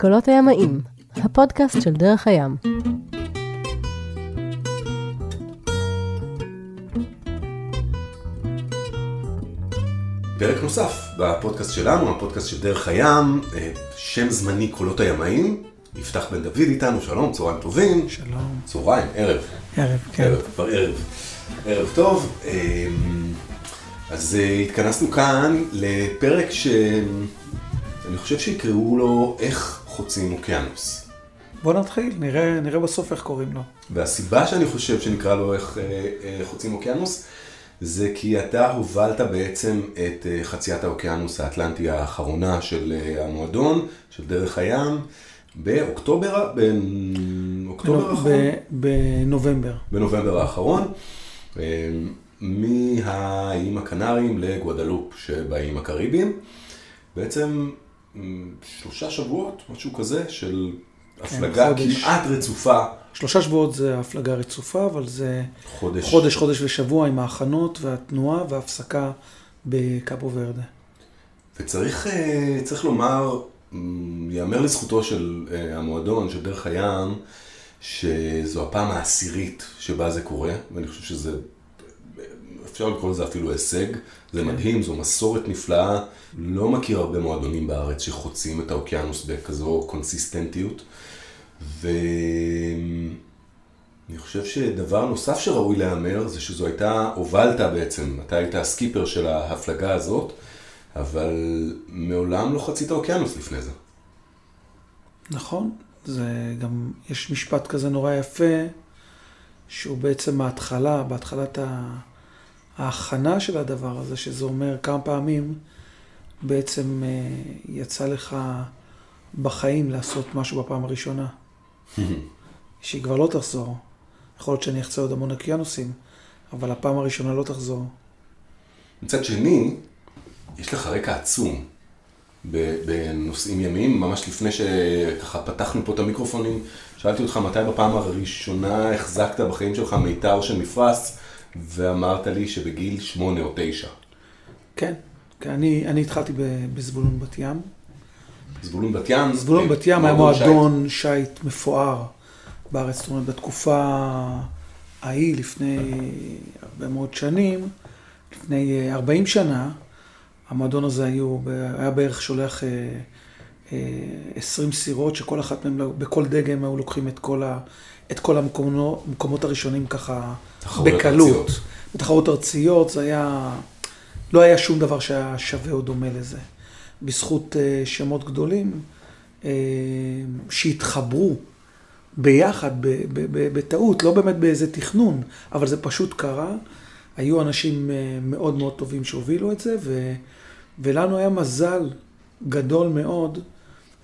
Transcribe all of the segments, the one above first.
קולות ימאיים, הפודקאסט של דרך הים. פרק נוסף בפודקאסט שלנו, הפודקאסט של דרך הים, שם זמני קולות הימאים, יפתח בן דוד איתנו, שלום, צהריים טובים. שלום. צהריים, ערב. ערב, כן. ערב, כבר ערב. ערב טוב. אז התכנסנו כאן לפרק שאני חושב שיקראו לו איך חוצים אוקיינוס. בוא נתחיל, נראה בסוף איך קוראים לו. והסיבה שאני חושב שנקרא לו איך חוצים אוקיינוס, זה כי אתה הובלת בעצם את חציית האוקיינוס האטלנטי האחרונה של המועדון, של דרך הים, באוקטובר האחרון? בנובמבר. בנובמבר האחרון, מהאיים הקנריים לגואדלופ שבאיים הקריביים. בעצם 3 שבועות, משהו כזה, של הפלגה כמעט רצופה. 3 שבועות זה הפלגה רצופה, אבל זה חודש ושבוע עם ההכנות והתנועה וההפסקה בקאבו ורדה. וצריך לומר, יאמר לזכותו של המועדון, של דרך הים, שזו הפעם העשירית שבה זה קורה, ואני חושב שזה, אפשר לקרוא לזה אפילו הישג, זה מדהים, זו מסורת נפלאה. לא מכיר הרבה מועדונים בארץ שחוצים את האוקיינוס בכזו קונסיסטנטיות, ואני חושב שדבר נוסף שראוי להיאמר, זה שזו הייתה, הובלת בעצם, אתה היית הסקיפר של ההפלגה הזאת, אבל מעולם לא חצית האוקיינוס לפני זה. נכון, זה גם, יש משפט כזה נורא יפה, שהוא בעצם ההתחלה, בהתחלת ההכנה של הדבר הזה, שזה אומר כמה פעמים, בעצם יצא לך בחיים לעשות משהו בפעם הראשונה. שהיא כבר לא תחזור. יכול להיות שאני אחצה עוד המון אוקיינוסים, אבל הפעם הראשונה לא תחזור. מצד שני, יש לך רקע עצום בנושאים ימיים. ממש לפני שככה פתחנו פה את המיקרופונים, שאלתי אותך מתי בפעם הראשונה החזקת בחיים שלך מיתר או של מפרס, ואמרת לי שבגיל 8 או 9. כן, אני התחלתי בזבולון בת ים. זבולון בת ים היה מועדון שייט מפואר בארץ. זאת אומרת, בתקופה ההיא, לפני הרבה מאוד שנים, לפני 40 שנה, המועדון הזה היה בערך שולח 20 סירות, שכל אחת מהם, בכל דגם, היו לוקחים את כל המקומות הראשונים ככה בקלות. בתחרות ארציות, זה היה, לא היה שום דבר שהיה שווה או דומה לזה. בזכות שמות גדולים שהתחברו ביחד, בטעות, לא באמת באיזה תכנון, אבל זה פשוט קרה. היו אנשים מאוד מאוד טובים שהובילו את זה, ולנו היה מזל גדול מאוד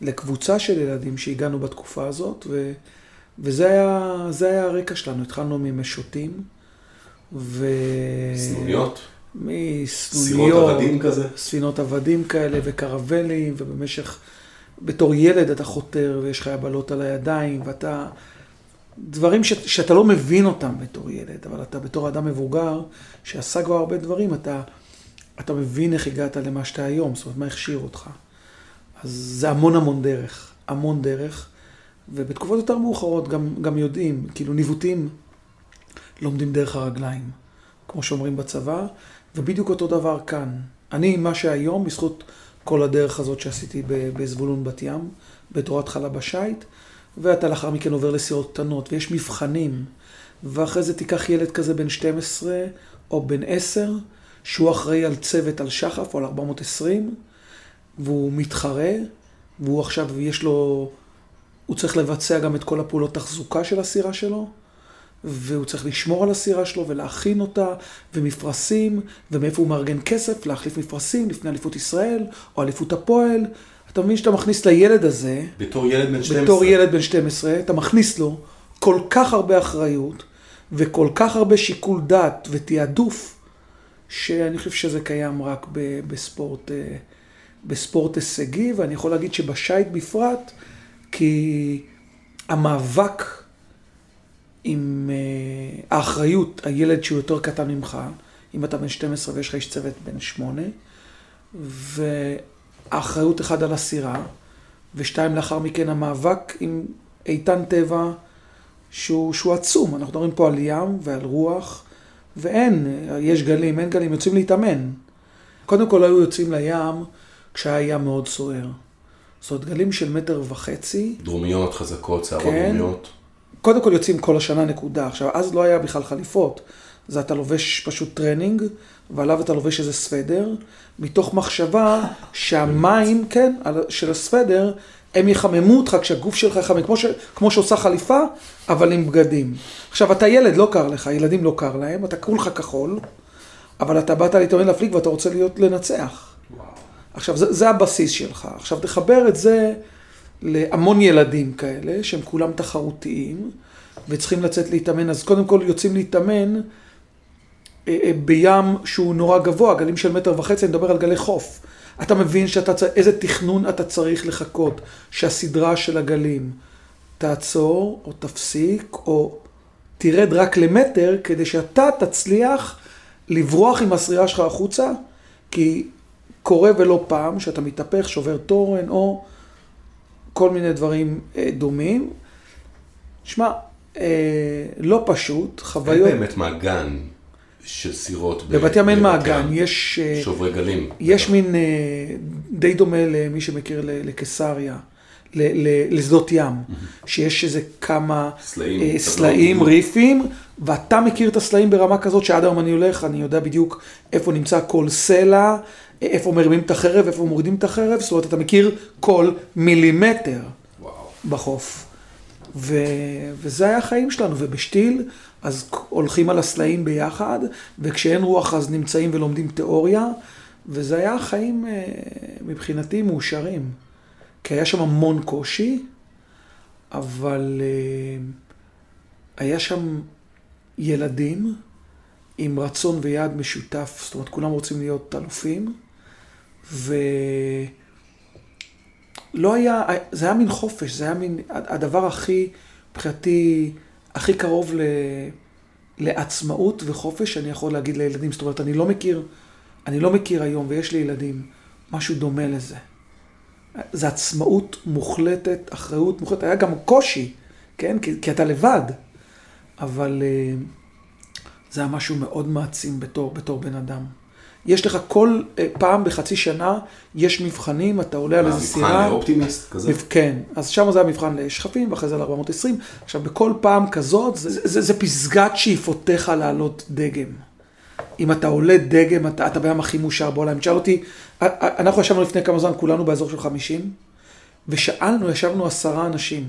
לקבוצה של ילדים שהגענו בתקופה הזאת, וזה היה הרקע שלנו. התחלנו ממשוטים, סנוניות? מסנוניות, ספינות עבדים כאלה וקרבלים, ובמשך, בתור ילד אתה חותר ויש לך הבלות על הידיים, ואתה, דברים שאתה לא מבין אותם בתור ילד, אבל אתה בתור אדם מבוגר שעשה כבר הרבה דברים, אתה מבין איך הגעת למה שאתה היום, זאת אומרת, מה הכשיר אותך. אז זה המון דרך, ובתקופות יותר מאוחרות גם יודעים, כאילו ניווטים לומדים דרך הרגליים, כמו שאומרים בצבא, ובדיוק אותו דבר כאן. אני, מה שהיום, בזכות כל הדרך הזאת שעשיתי בזבולון בת ים, בתור התחלה בשייט, ואתה לאחר מכן עובר לסירות קטנות, ויש מבחנים, ואחרי זה תיקח ילד כזה בן 12 או בן 10, שהוא אחראי על צוות, על שחף או על 420, והוא מתחרה, והוא עכשיו יש לו, הוא צריך לבצע גם את כל הפעולות תחזוקה של הסירה שלו, והוא צריך לשמור על הסירה שלו ולהכין אותה, ומפרסים, ומאיפה הוא מארגן כסף, להחליף מפרסים לפני אליפות ישראל, או אליפות הפועל. אתה מבין שאתה מכניס לילד הזה, בתור ילד בן 12, אתה מכניס לו כל כך הרבה אחריות, וכל כך הרבה שיקול דעת ותיעדוף, שאני חושב שזה קיים רק בספורט הישגי, ואני יכול להגיד שבשייט בפרט, כי המאבק עם האחריות, הילד שהוא יותר קטן ממך, אם אתה בן 12 ויש לך איש צוות בן 8, האחריות אחד על הסירה, ושתיים לאחר מכן המאבק עם איתן טבע שהוא עצום. אנחנו מדברים פה על ים ועל רוח, ואין, יש גלים, אין גלים, יוצאים להתאמן. קודם כל היו יוצאים לים כשהיה מאוד סוער. זאת אומרת, גלים של 1.5 מטר. דרומיות חזקות, שערות דרומיות. קודם כל יוצאים כל השנה נקודה. עכשיו, אז לא היה בכלל חליפות. זה אתה לובש פשוט טרנינג, ועליו אתה לובש איזה סוודר, מתוך מחשבה שהמים, כן, של הסוודר, הם יחממו אותך כשהגוף שלך יחמם, כמו שעושה חליפה, אבל עם בגדים. עכשיו, אתה ילד, לא קר לך, ילדים לא קר להם, אתה כולך כחול, אבל אתה באת להתאמן להפליג ואתה רוצה לנצח. עכשיו, זה הבסיס שלך. עכשיו, תחבר את זה להמון ילדים כאלה, שהם כולם תחרותיים, וצריכים לצאת להתאמן. אז קודם כל יוצאים להתאמן בים שהוא נורא גבוה, גלים של 1.5 מטר, אני מדבר על גלי חוף. אתה מבין איזה תכנון אתה צריך לחכות, שהסדרה של הגלים תעצור או תפסיק, או תרד רק למטר, כדי שאתה תצליח לברוח עם הסריעה שלך החוצה, כי קורה ולא פעם שאתה מתהפך, שובר תורן או כל מיני דברים דומים. שמע, לא פשוט, חוויות... אין באמת מעגן של סירות... בבת ים אין מעגן, יש... שוברי גלים. יש מין די דומה למי שמכיר לקיסריה, לשדות ים, שיש איזה כמה... סלעים, ריפים, ואתה מכיר את הסלעים ברמה כזאת שעד היום אני הולך, אני יודע בדיוק איפה נמצא כל סלע, איפה מרימים את החרב, איפה מורידים את החרב, זאת אומרת, אתה מכיר כל מילימטר בחוף. וזה היה החיים שלנו, ובשתיל, אז הולכים על הסלעים ביחד, וכשאין רוח אז נמצאים ולומדים תיאוריה, וזה היה החיים מבחינתי מאושרים. כי היה שם המון קושי, אבל היה שם ילדים, עם רצון ויעד משותף, זאת אומרת, כולם רוצים להיות אלופים, ולא היה, זה היה מין חופש, זה היה מין, הדבר הכי, מבחינתי, הכי קרוב לעצמאות וחופש, שאני יכול להגיד לילדים, זאת אומרת, אני לא מכיר היום, ויש לי ילדים, משהו דומה לזה. זה עצמאות מוחלטת, אחריות מוחלטת, היה גם קושי, כן? כי אתה לבד, אבל... זה היה משהו מאוד מעצים בתור בן אדם. יש לך כל פעם בחצי שנה, יש מבחנים, אתה עולה על איזה סירה. מבחן לאופטימיסט כזה? כן, אז שם זה היה מבחן לשחפים, ואחרי זה ל-420. עכשיו, בכל פעם כזאת, זה פסגת שאיפותיך לעלות דגם. אם אתה עולה דגם, אתה בים הכי מושר בעולם. שאל אותי, אנחנו ישבנו לפני כמה זמן, כולנו באזור של 50, ושאלנו, ישבנו 10 אנשים,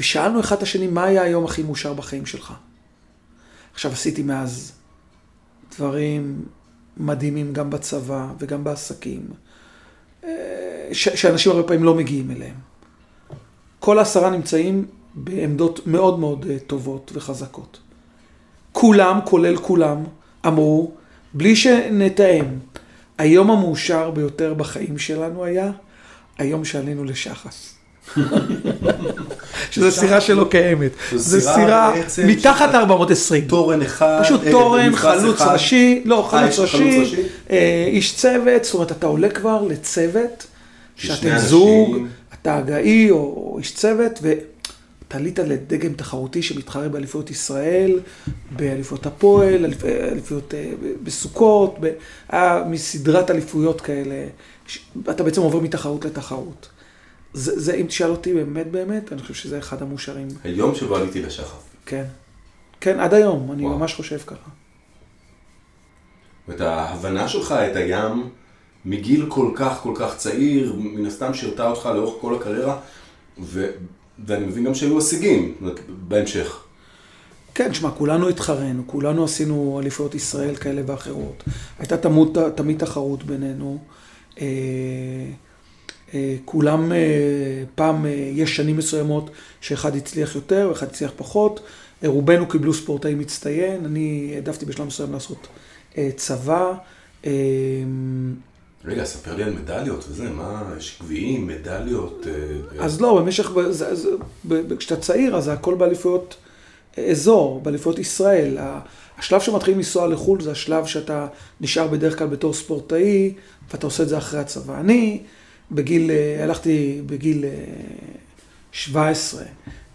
ושאלנו אחד השני, מה היה היום הכי מושר בחיים שלך? עכשיו עשיתי מאז דברים מדהימים גם בצבא וגם בעסקים, שאנשים הרבה פעמים לא מגיעים אליהם. כל 10 נמצאים בעמדות מאוד מאוד טובות וחזקות. כולם, כולל כולם, אמרו, בלי שנתאם, היום המאושר ביותר בחיים שלנו היה, היום שעלינו לשחף. שזו סירה שלא קיימת, זו סירה מתחת 420, תורן אחד, פשוט תורן, חלוץ ראשי, לא, חלוץ ראשי, איש צוות, זאת אומרת אתה עולה כבר לצוות, שאתם זוג, אתה הגאי או איש צוות, ותעלית לדגם תחרותי שמתחרה באליפויות ישראל, באליפויות הפועל, אליפויות בסוכות, מסדרת אליפויות כאלה, אתה בעצם עובר מתחרות לתחרות. זה, אם תשאל אותי באמת, אני חושב שזה אחד המאושרים. היום שבו עליתי לשחף. כן. כן, עד היום, אני ממש חושב ככה. ואת ההבנה שלך, את הים, מגיל כל כך צעיר, מן הסתם שירתה אותך לאורך כל הקריירה, ואני מבין גם שהיו הישגים בהמשך. כן, שמע, כולנו התחרנו, כולנו עשינו אליפויות ישראל כאלה ואחרות. הייתה תמיד תחרות בינינו. כולם פעם, יש שנים מסוימות שאחד הצליח יותר ואחד הצליח פחות. רובנו קיבלו ספורטאי מצטיין, אני העדפתי בשלב מסוים לעשות צבא. רגע, ספר לי על מדליות וזה, מה? יש גביעים, מדליות? אז לא, במשך, כשאתה צעיר, אז הכל באליפויות אזור, באליפויות ישראל. השלב שמתחיל לנסוע לחול זה השלב שאתה נשאר בדרך כלל בתור ספורטאי, ואתה עושה את זה אחרי הצבא. אני הלכתי בגיל 17,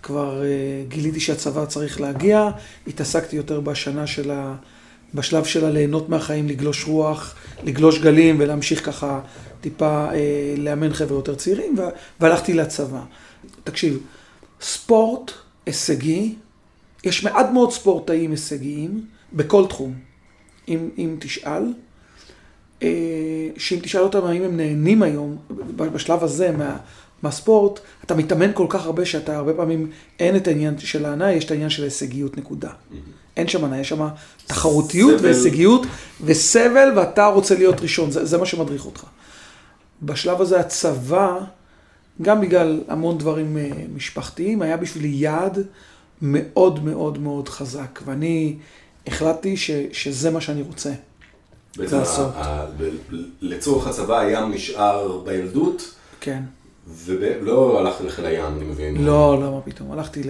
כבר גיליתי שהצבא צריך להגיע, התעסקתי יותר בשלב שלה ליהנות מהחיים, לגלוש רוח, לגלוש גלים ולהמשיך ככה טיפה לאמן חבר'ה יותר צעירים, והלכתי לצבא. תקשיב, ספורט הישגי, יש מעט מאוד ספורטאים הישגיים בכל תחום, אם תשאל, שאם תשאל אותם האם הם נהנים היום בשלב הזה מהספורט, אתה מתאמן כל כך הרבה שאתה הרבה פעמים אין את העניין של הענה, יש את העניין של הישגיות נקודה. אין שם ענה, יש שם תחרותיות והישגיות וסבל, ואתה רוצה להיות ראשון, זה מה שמדריך אותך. בשלב הזה הצבא, גם בגלל המון דברים משפחתיים, היה בשבילי יעד מאוד מאוד מאוד חזק, ואני החלטתי שזה מה שאני רוצה לעשות. לצורך הצבא הים נשאר בילדות? כן. ולא הלכתי לחיל הים, אני מבין? לא, מה פתאום. הלכתי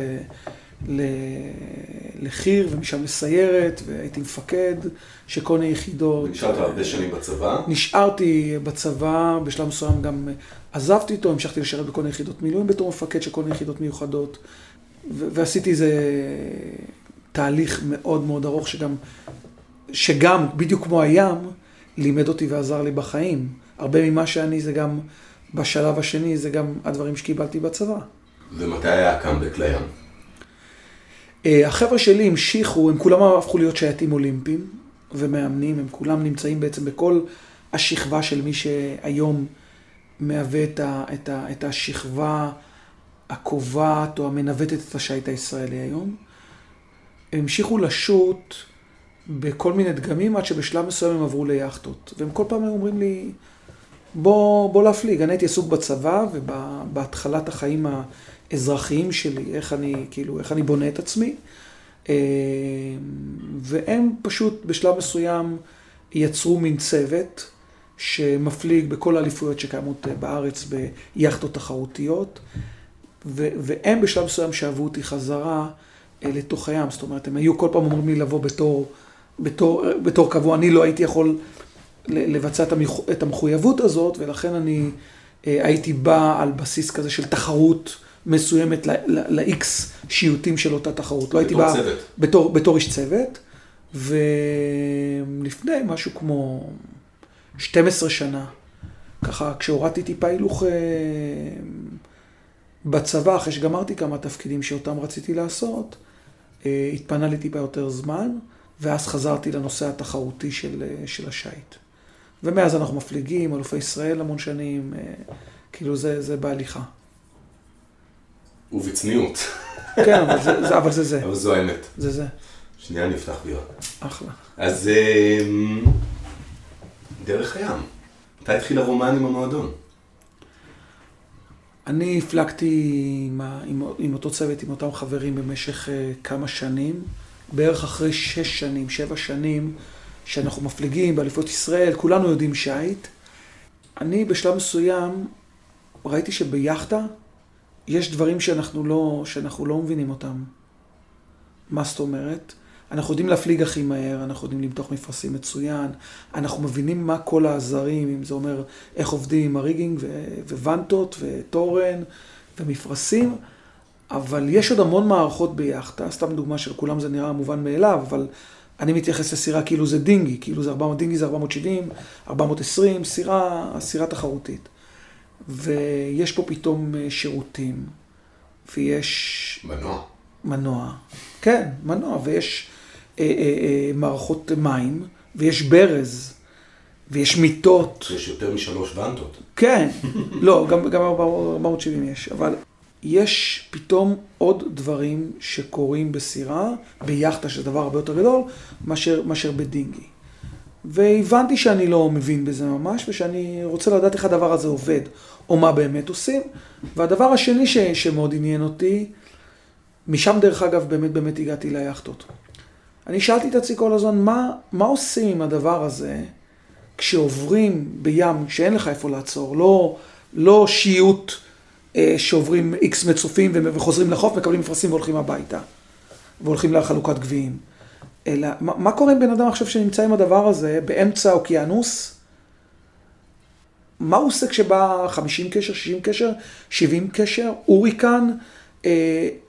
לחיר ומשם לסיירת, והייתי מפקד של כל מיני יחידות. נשארת הרבה שנים בצבא? נשארתי בצבא, בשלב מסוים גם עזבתי אותו, המשכתי לשרת בכל מיני יחידות מילואים בתור מפקד של כל מיני יחידות מיוחדות. ועשיתי איזה תהליך מאוד מאוד ארוך שגם בדיוק כמו הים לימד אותי ועזר לי בחיים. הרבה ממה שאני זה גם בשלב השני, זה גם הדברים שקיבלתי בצבא. ומתי היה הקאמבק לים? החבר'ה שלי המשיכו, הם כולם הפכו להיות שייטים אולימפיים ומאמנים, הם כולם נמצאים בעצם בכל השכבה של מי שהיום מהווה את השכבה הקובעת או המנווטת את השייט הישראלי היום. הם המשיכו לשוט בכל מיני דגמים עד שבשלב מסוים הם עברו ליאכטות. והם כל פעם אומרים לי, בוא להפליג. אני הייתי עסוק בצבא ובהתחלת החיים האזרחיים שלי, איך אני בונה את עצמי. והם פשוט בשלב מסוים יצרו מין צוות שמפליג בכל האליפויות שקיימות בארץ ביאכטות תחרותיות. והם בשלב מסוים שאהבו אותי חזרה לתוך הים. זאת אומרת, הם היו כל פעם אומרים לי לבוא בתור קבוע. אני לא הייתי יכול לבצע את המחויבות הזאת, ולכן אני הייתי בא על בסיס כזה של תחרות מסוימת ל-X שיוטים של אותה תחרות. לא הייתי בא בתור איש צוות, ולפני משהו כמו 12 שנה, ככה כשהורדתי טיפה הילוך בצבא, אחרי שגמרתי כמה תפקידים שאותם רציתי לעשות, התפנה לי טיפה יותר זמן, ואז חזרתי לנושא התחרותי של השייט. ומאז אנחנו מפליגים, אלופי ישראל המון שנים, כאילו זה בהליכה. ובצניעות. כן, אבל זה זה. אבל זו האמת. זה זה. שנייה אני אפתח בירה. אחלה. אז דרך הים. אתה התחיל הרומן עם המועדון. אני הפלגתי עם אותו צוות, עם אותם חברים במשך כמה שנים, בערך אחרי 6 שנים, 7 שנים, שאנחנו מפליגים באליפות ישראל, כולנו יודעים שייט. אני בשלב מסוים ראיתי שביחדה יש דברים שאנחנו לא מבינים אותם. מה זאת אומרת? אנחנו יודעים להפליג הכי מהר, אנחנו יודעים למתוח מפרשים מצוין, אנחנו מבינים מה כל העזרים, אם זה אומר איך עובדים עם הריגינג וונטות וטורן ומפרשים, אבל יש עוד המון מערכות ביחדה, סתם דוגמה של כולם זה נראה מובן מאליו, אבל אני מתייחס לסירה כאילו זה דינגי, כאילו זה 400 דינגי, זה 470, 420, סירה תחרותית. ויש פה פתאום שירותים, ויש... מנוע. כן, מנוע, ויש... מערכות מים, ויש ברז, ויש מיטות. יש יותר מ3 ונטות. כן, לא, גם 470 יש, אבל יש פתאום עוד דברים שקורים בסירה, ביחדה, שזה דבר הרבה יותר גדול, מאשר בדינגי. והבנתי שאני לא מבין בזה ממש, ושאני רוצה לדעת איך הדבר הזה עובד, או מה באמת עושים. והדבר השני שמאוד עניין אותי, משם דרך אגב באמת הגעתי ליחדות. אני שאלתי את עצמי כל הזמן, מה עושים עם הדבר הזה כשעוברים בים שאין לך איפה לעצור? לא שיוט שעוברים איקס מצופים וחוזרים לחוף, מקבלים מפרשים והולכים הביתה, והולכים לחלוקת גביעים. אלא, מה קורה עם בן אדם עכשיו שנמצא עם הדבר הזה, באמצע אוקיינוס? מה הוא עושה כשבא 50 קשר, 60 קשר, 70 קשר, אוריקן?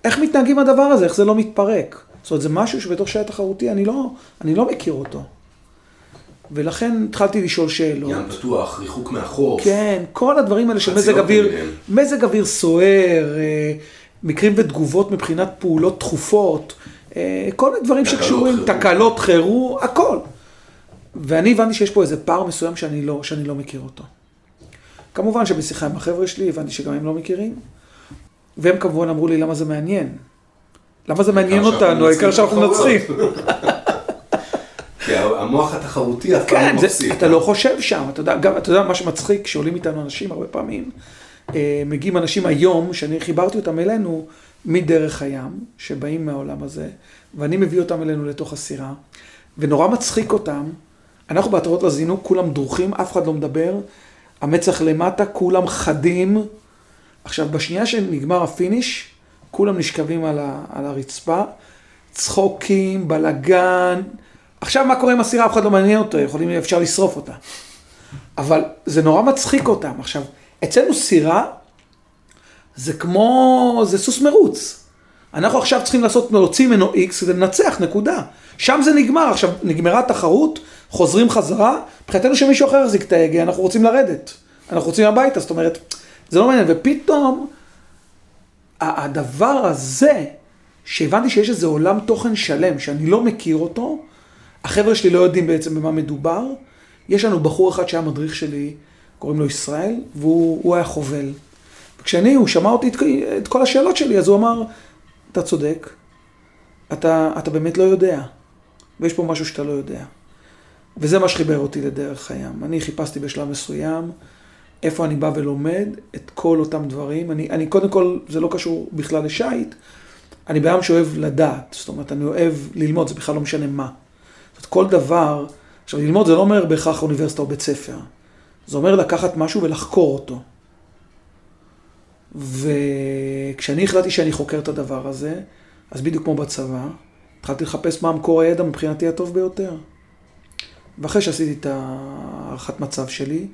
איך מתנהגים הדבר הזה? איך זה לא מתפרק? זאת אומרת, זה משהו שבתוך שהיה תחרותי, אני לא מכיר אותו. ולכן התחלתי לשאול שאלות. ים פתוח, ריחוק מהחוף. כן, כל הדברים האלה של מזג אוויר סוער, מקרים ותגובות מבחינת פעולות תכופות, כל הדברים שקשורים, תקלות, חירו, הכל. ואני הבנתי שיש פה איזה פער מסוים שאני לא מכיר אותו. כמובן שבשיחה עם החבר'ה שלי, הבנתי שגם הם לא מכירים, והם כמובן אמרו לי, למה זה מעניין? למה זה מעניין אותנו? העיקר שאנחנו מנצחים. כי המוח התחרותי אף פעם מפסיק. אתה לא חושב שם, אתה יודע מה שמצחיק, שעולים איתנו אנשים הרבה פעמים, מגיעים אנשים היום, שאני חיברתי אותם אלינו, מדרך הים, שבאים מהעולם הזה, ואני מביא אותם אלינו לתוך הסירה, ונורא מצחיק אותם, אנחנו בהתראות לזינוק, כולם דרוכים, אף אחד לא מדבר, המצח למטה, כולם חדים, עכשיו בשנייה שנגמר הפיניש, כולם נשכבים על הרצפה, צחוקים, בלגן, עכשיו מה קורה עם הסירה, אף אחד לא מעניין אותו, אפשר לשרוף אותה, אבל זה נורא מצחיק אותם, עכשיו, אצלנו סירה, זה כמו, זה סוס מרוץ. אנחנו עכשיו צריכים להוציא ממנו X, כדי לנצח, נקודה. שם זה נגמר, עכשיו נגמרה התחרות, חוזרים חזרה, מבחינתנו שמישהו אחר יחזיק את ההגה, אנחנו רוצים לרדת. אנחנו רוצים הביתה, זאת אומרת, זה לא מעניין. ופתאום, הדבר הזה, שהבנתי שיש איזה עולם תוכן שלם, שאני לא מכיר אותו, החבר'ה שלי לא יודעים בעצם במה מדובר, יש לנו בחור אחד שהיה מדריך שלי, קוראים לו ישראל, והוא היה חובל. כשהוא שמע אותי את כל השאלות שלי, אז הוא אמר, אתה צודק, אתה באמת לא יודע, ויש פה משהו שאתה לא יודע. וזה מה שחיבר אותי לדרך הים. אני חיפשתי בשלב מסוים, איפה אני בא ולומד, את כל אותם דברים. אני קודם כל, זה לא קשור בכלל לשייט, אני בעם שאוהב לדעת, זאת אומרת, אני אוהב ללמוד, זה בכלל לא משנה מה. זאת אומרת, כל דבר, עכשיו ללמוד זה לא אומר בהכרח אוניברסיטה או בית ספר, זה אומר לקחת משהו ולחקור אותו. וכשאני החלטתי שאני חוקר את הדבר הזה, אז בדיוק כמו בצבא, התחלתי לחפש מה המקור הידע מבחינתי הטוב ביותר. ואחרי שעשיתי את הערכת מצב שלי,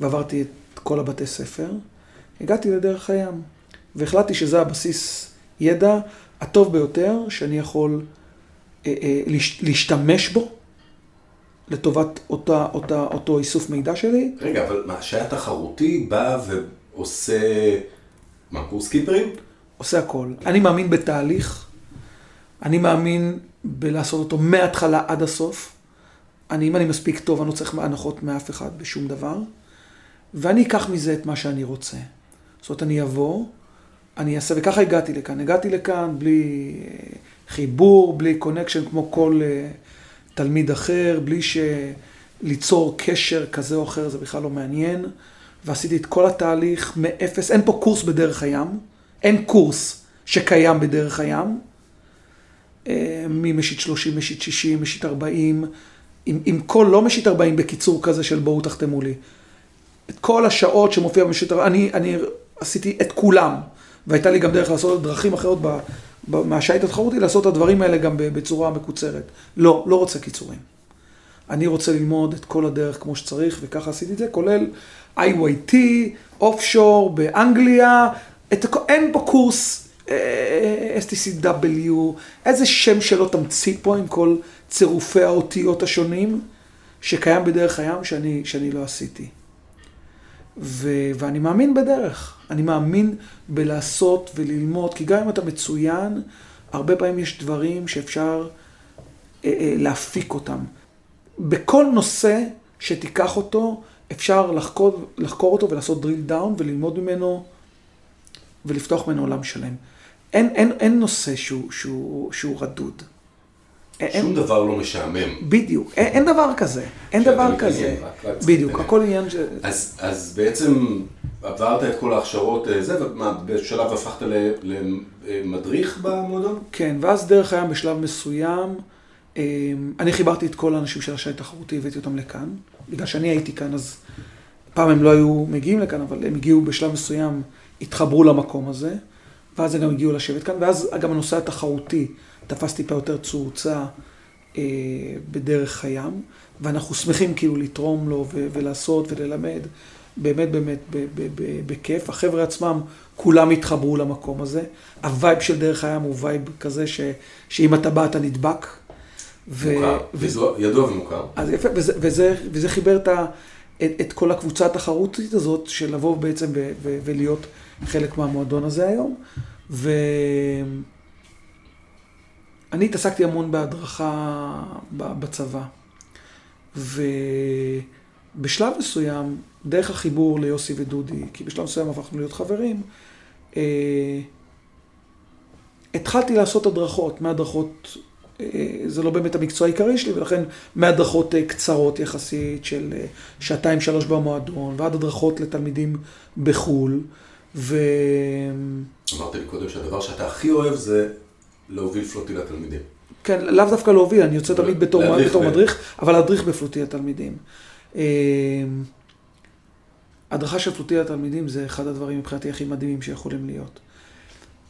ועברתי את כל הבתי ספר, הגעתי לדרך הים, והחלטתי שזה הבסיס ידע הטוב ביותר, שאני יכול להשתמש בו, לטובת אותו איסוף מידע שלי. רגע, אבל מה שהיה תחרותי בא ועושה... מה, קורס קיפרים? עושה הכל. אני מאמין בתהליך, אני מאמין בלעשות אותו מההתחלה עד הסוף. אם אני מספיק טוב, אני לא צריך הנחות מאף אחד בשום דבר, ואני אקח מזה את מה שאני רוצה. זאת אומרת, אני אבוא, אני אעשה, וככה הגעתי לכאן. הגעתי לכאן בלי חיבור, בלי קונקשן כמו כל תלמיד אחר, בלי ליצור קשר כזה או אחר, זה בכלל לא מעניין. ועשיתי את כל התהליך מאפס, אין פה קורס בדרך הים, אין קורס שקיים בדרך הים, ממשית 30, משית 60, משית 40, עם כל לא משית 40 בקיצור כזה של בואו תחתמו לי. את כל השעות שמופיע במשית 40, אני עשיתי את כולם, והייתה לי גם דרך לעשות דרכים אחרות מהשייט התחרותי, לעשות את הדברים האלה גם בצורה מקוצרת. לא רוצה קיצורים. אני רוצה ללמוד את כל הדרך כמו שצריך, וככה עשיתי את זה, כולל IYT, offshore באנגליה, אין פה קורס STCW, איזה שם שלא תמציא פה עם כל צירופי האותיות השונים, שקיים בדרך הים שאני לא עשיתי. ואני מאמין בדרך, אני מאמין בלעשות וללמוד, כי גם אם אתה מצוין, הרבה פעמים יש דברים שאפשר להפיק אותם. בכל נושא שתיקח אותו, אפשר לחקור אותו ולעשות drill down וללמוד ממנו ולפתוח ממנו עולם שלם. אין נושא שהוא רדוד. שום דבר לא משעמם. בדיוק. אין דבר כזה. אין דבר כזה. בדיוק. הכל עניין ש... אז בעצם עברת את כל ההכשרות זה, ובשלב הפכת למדריך במועדון? כן, ואז דרך הים בשלב מסוים, אני חיברתי את כל האנשים של השייט התחרותי, הבאתי אותם לכאן. בגלל שאני הייתי כאן, אז פעם הם לא היו מגיעים לכאן, אבל הם הגיעו בשלב מסוים, התחברו למקום הזה, ואז הם גם הגיעו לשבת כאן, ואז גם הנושא התחרותי, תפס טיפה יותר צורצה, בדרך הים, ואנחנו שמחים כאילו לתרום לו ולעשות וללמד, באמת באמת בכיף. החבר'ה עצמם כולם התחברו למקום הזה. הווייב של דרך הים הוא וייב כזה שאם אתה בא אתה נדבק. מוכר, ידוע ומוכר. אז יפה, וזה חיבר את כל הקבוצה התחרותית הזאת של לבוא בעצם ולהיות חלק מהמועדון הזה היום. ואני התעסקתי המון בהדרכה בצבא. ובשלב מסוים, דרך החיבור ליוסי ודודי, כי בשלב מסוים הפכנו להיות חברים, התחלתי לעשות הדרכות, מהדרכות, זה לא באמת המקצוע העיקרי שלי, ולכן מהדרכות קצרות יחסית של 2-3 במועדון, ועד הדרכות לתלמידים בחול. אמרת לי קודם שהדבר שאתה הכי אוהב זה להוביל פלוטי לתלמידים. כן, לאו דווקא להוביל, אני יוצא תמיד בתור מדריך, אבל להדריך בפלוטי לתלמידים. הדרכה של פלוטי לתלמידים זה אחד הדברים מבחינתי הכי מדהימים שיכולים להיות.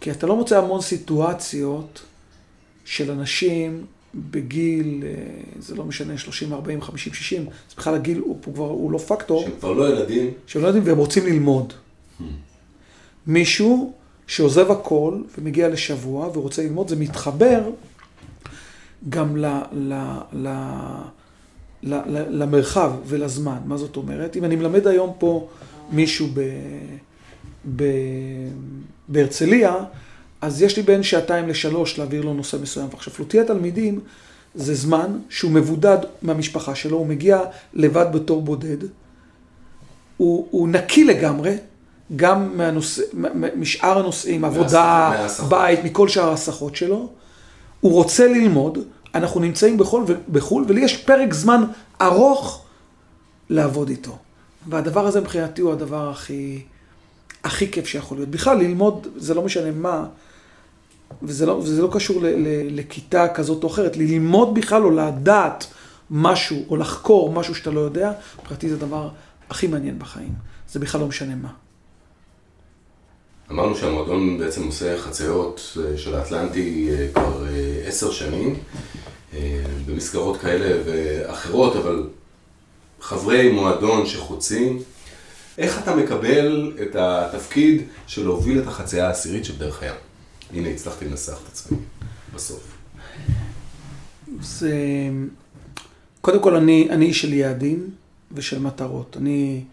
כי אתה לא מוצא המון סיטואציות של אנשים בגיל, זה לא משנה, 30, 40, 50, 60, אז בכלל הגיל הוא לא פקטור. שהם כבר לא ילדים. שהם לא ילדים והם רוצים ללמוד. מישהו שעוזב הכל ומגיע לשבוע ורוצה ללמוד, זה מתחבר גם למרחב ולזמן. מה זאת אומרת? אם אני מלמד היום פה מישהו בהרצליה, אז יש לי בין 2-3 להעביר לו נושא מסוים. ועכשיו, פלוטיית תלמידים זה זמן שהוא מבודד מהמשפחה שלו, הוא מגיע לבד בתור בודד, הוא נקי לגמרי, גם משאר הנושאים, עבודה, בית, מכל שאר השכות שלו. הוא רוצה ללמוד, אנחנו נמצאים בחול, ולי יש פרק זמן ארוך לעבוד איתו. והדבר הזה מבחינתי הוא הדבר הכי כיף שיכול להיות. בכלל ללמוד, זה לא משנה מה, וזה לא קשור לכיתה כזאת או אחרת, ללמוד בכלל או לדעת משהו, או לחקור משהו שאתה לא יודע, מבחינתי זה הדבר הכי מעניין בחיים. זה בכלל לא משנה מה. אמרנו שהמועדון בעצם עושה חציות של האטלנטי כבר 10 שנים, במסגרות כאלה ואחרות, אבל חברי מועדון שחוצים, איך אתה מקבל את התפקיד של להוביל את החצייה העשירית של דרך הים? הנה, הצלחתי לנסח את עצמי בסוף. זה... קודם כל, אני איש של יעדים ושל מטרות. אני...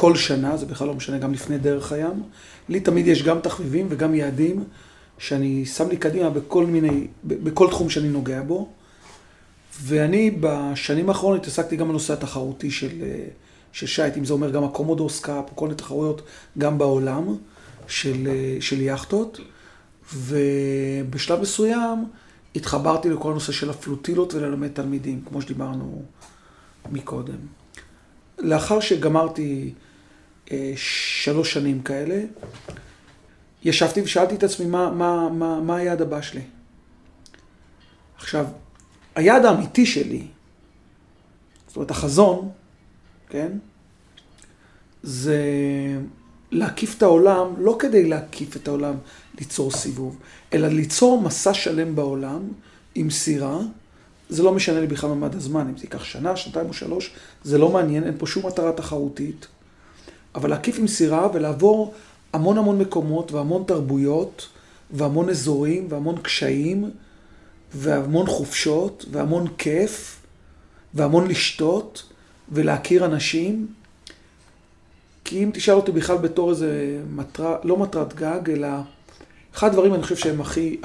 כל שנה, זה בכלל לא משנה, גם לפני דרך הים. לי תמיד יש גם תחביבים וגם יעדים שאני שם לי קדימה בכל תחום שאני נוגע בו. ואני בשנים האחרונות התעסקתי גם בנושא התחרותי של שייט, אם זה אומר גם הקומודורס קאפ, כל מיני תחרויות גם בעולם של יאכטות. ובשלב מסוים התחברתי לכל הנושא של הפלוטילות וללמד תלמידים, כמו שדיברנו מקודם. לאחר שגמרתי 3 שנים כאלה, ישבתי ושאלתי את עצמי מה היעד הבא שלי. עכשיו, היעד האמיתי שלי, זאת אומרת החזון, כן? זה להקיף את העולם, לא כדי להקיף את העולם, ליצור סיבוב, אלא ליצור מסע שלם בעולם עם סירה. זה לא משנה לי בכלל ממד הזמן, אם זה ייקח 1-2 או 3, זה לא מעניין, אין פה שום מטרה תחרותית. אבל להקיף עם סירה ולעבור המון המון מקומות והמון תרבויות והמון אזורים והמון קשיים והמון חופשות והמון כיף והמון לשתות ולהכיר אנשים. כי אם תשאל אותי בכלל בתור איזה מטרה, לא מטרת גג, אלא אחד הדברים אני חושב שהם הכי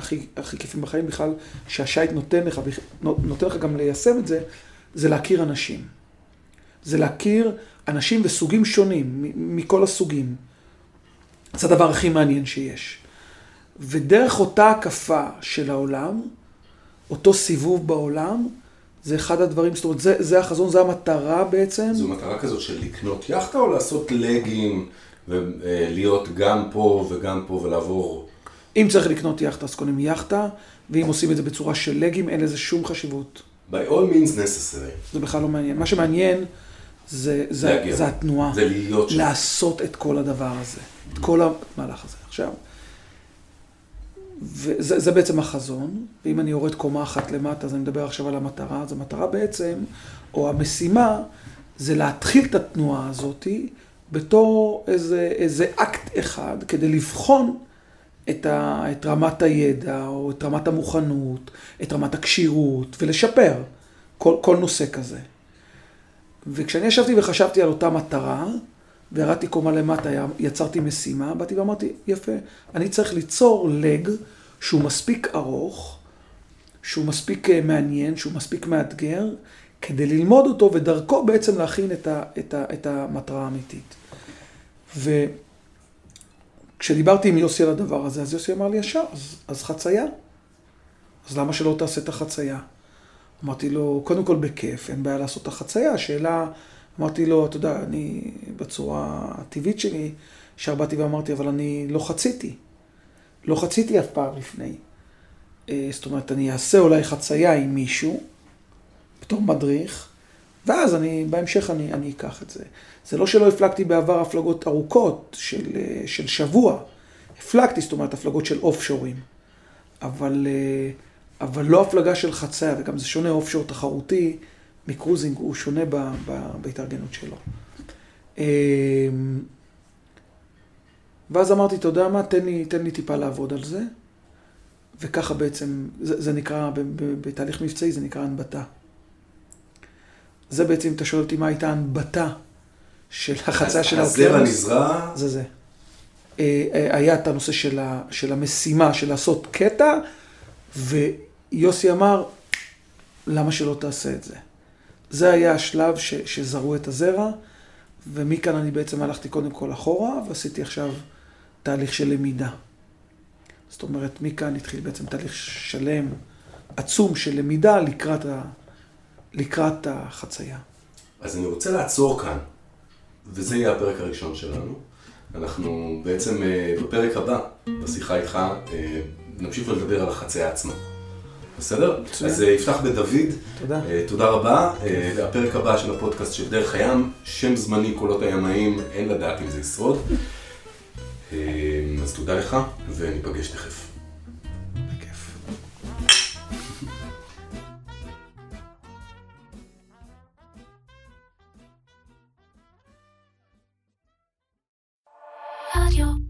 כיפים בחיים בכלל, שהשייט נותן לך גם ליישם את זה, זה להכיר אנשים. זה להכיר אנשים וסוגים שונים, מכל הסוגים. זה הדבר הכי מעניין שיש. ודרך אותה הקפה של העולם, אותו סיבוב בעולם, זה אחד הדברים, זאת אומרת, זה החזון, זה המטרה בעצם. זו מטרה כזאת של לקנות יחטה או לעשות לגים, ולהיות גם פה וגם פה ולעבור... אם צריך לקנות יחטה, אז קונים יחטה, ואם עושים את זה בצורה של לגים, אין לזה שום חשיבות. By all means necessary. זה בכלל לא מעניין. מה שמעניין זה התנועה. זה להיות שם. לעשות את כל הדבר הזה. את כל המהלך הזה. עכשיו, וזה בעצם החזון, ואם אני יורד קומה אחת למטה, אז אני מדבר עכשיו על המטרה. אז המטרה בעצם, או המשימה, זה להתחיל את התנועה הזאת בתור איזה אקט אחד, כדי לבחון את רמת הידע, או את רמת המוכנות, את רמת הקשירות, ולשפר כל נושא כזה. וכשאני ישבתי וחשבתי על אותה מטרה, והראתי קומה למטה, יצרתי משימה, באתי ואמרתי, יפה, אני צריך ליצור לג שהוא מספיק ארוך, שהוא מספיק מעניין, שהוא מספיק מאתגר, כדי ללמוד אותו ודרכו בעצם להכין את המטרה האמיתית. וכשדיברתי עם יוסי על הדבר הזה, אז יוסי אמר לי ישר, אז חצייה? אז למה שלא תעשה את החצייה? אמרתי לו, קודם כל בכיף, אין בעיה לעשות את החצייה, השאלה... אמרתי לו, אתה יודע, אני בצורה הטבעית שלי, שהרבתי ואמרתי, אבל אני לא חציתי. לא חציתי אף פעם לפני. זאת אומרת, אני אעשה אולי חצייה עם מישהו, בתור מדריך, ואז בהמשך אני אקח את זה. זה לא שלא הפלגתי בעבר הפלגות ארוכות של שבוע. הפלגתי, זאת אומרת, הפלגות של אופשורים. אבל לא הפלגה של חצייה, וגם זה שונה אופשור תחרותי, מקרוזינג הוא שונה בהתארגנות שלו. ואז אמרתי, אתה יודע מה, תן לי טיפה לעבוד על זה. וככה בעצם, זה נקרא, בתהליך מבצעי זה נקרא הנבטה. זה בעצם, אתה שואל אותי מה הייתה הנבטה של החצה של האוקיינוס. הזרע נזרע. זה. היה את הנושא של המשימה, של לעשות קטע, ויוסי אמר, למה שלא תעשה את זה? זה היה השלב שזרו את הזרע, ומכאן אני בעצם הלכתי קודם כל אחורה, ועשיתי עכשיו תהליך של למידה. זאת אומרת, מכאן התחיל בעצם תהליך שלם, עצום של למידה לקראת החצייה. אז אני רוצה לעצור כאן, וזה יהיה הפרק הראשון שלנו. אנחנו בעצם בפרק הבא, בשיחה איתך, נמשיך לדבר על החצייה עצמה. בסדר? אז יפתח בן דוד, תודה רבה. הפרק הבא של הפודקאסט של דרך הים, שם זמני קולות הימאיים, אין לדעת אם זה ישרוד. אז תודה לך, וניפגש תכף. בכיף.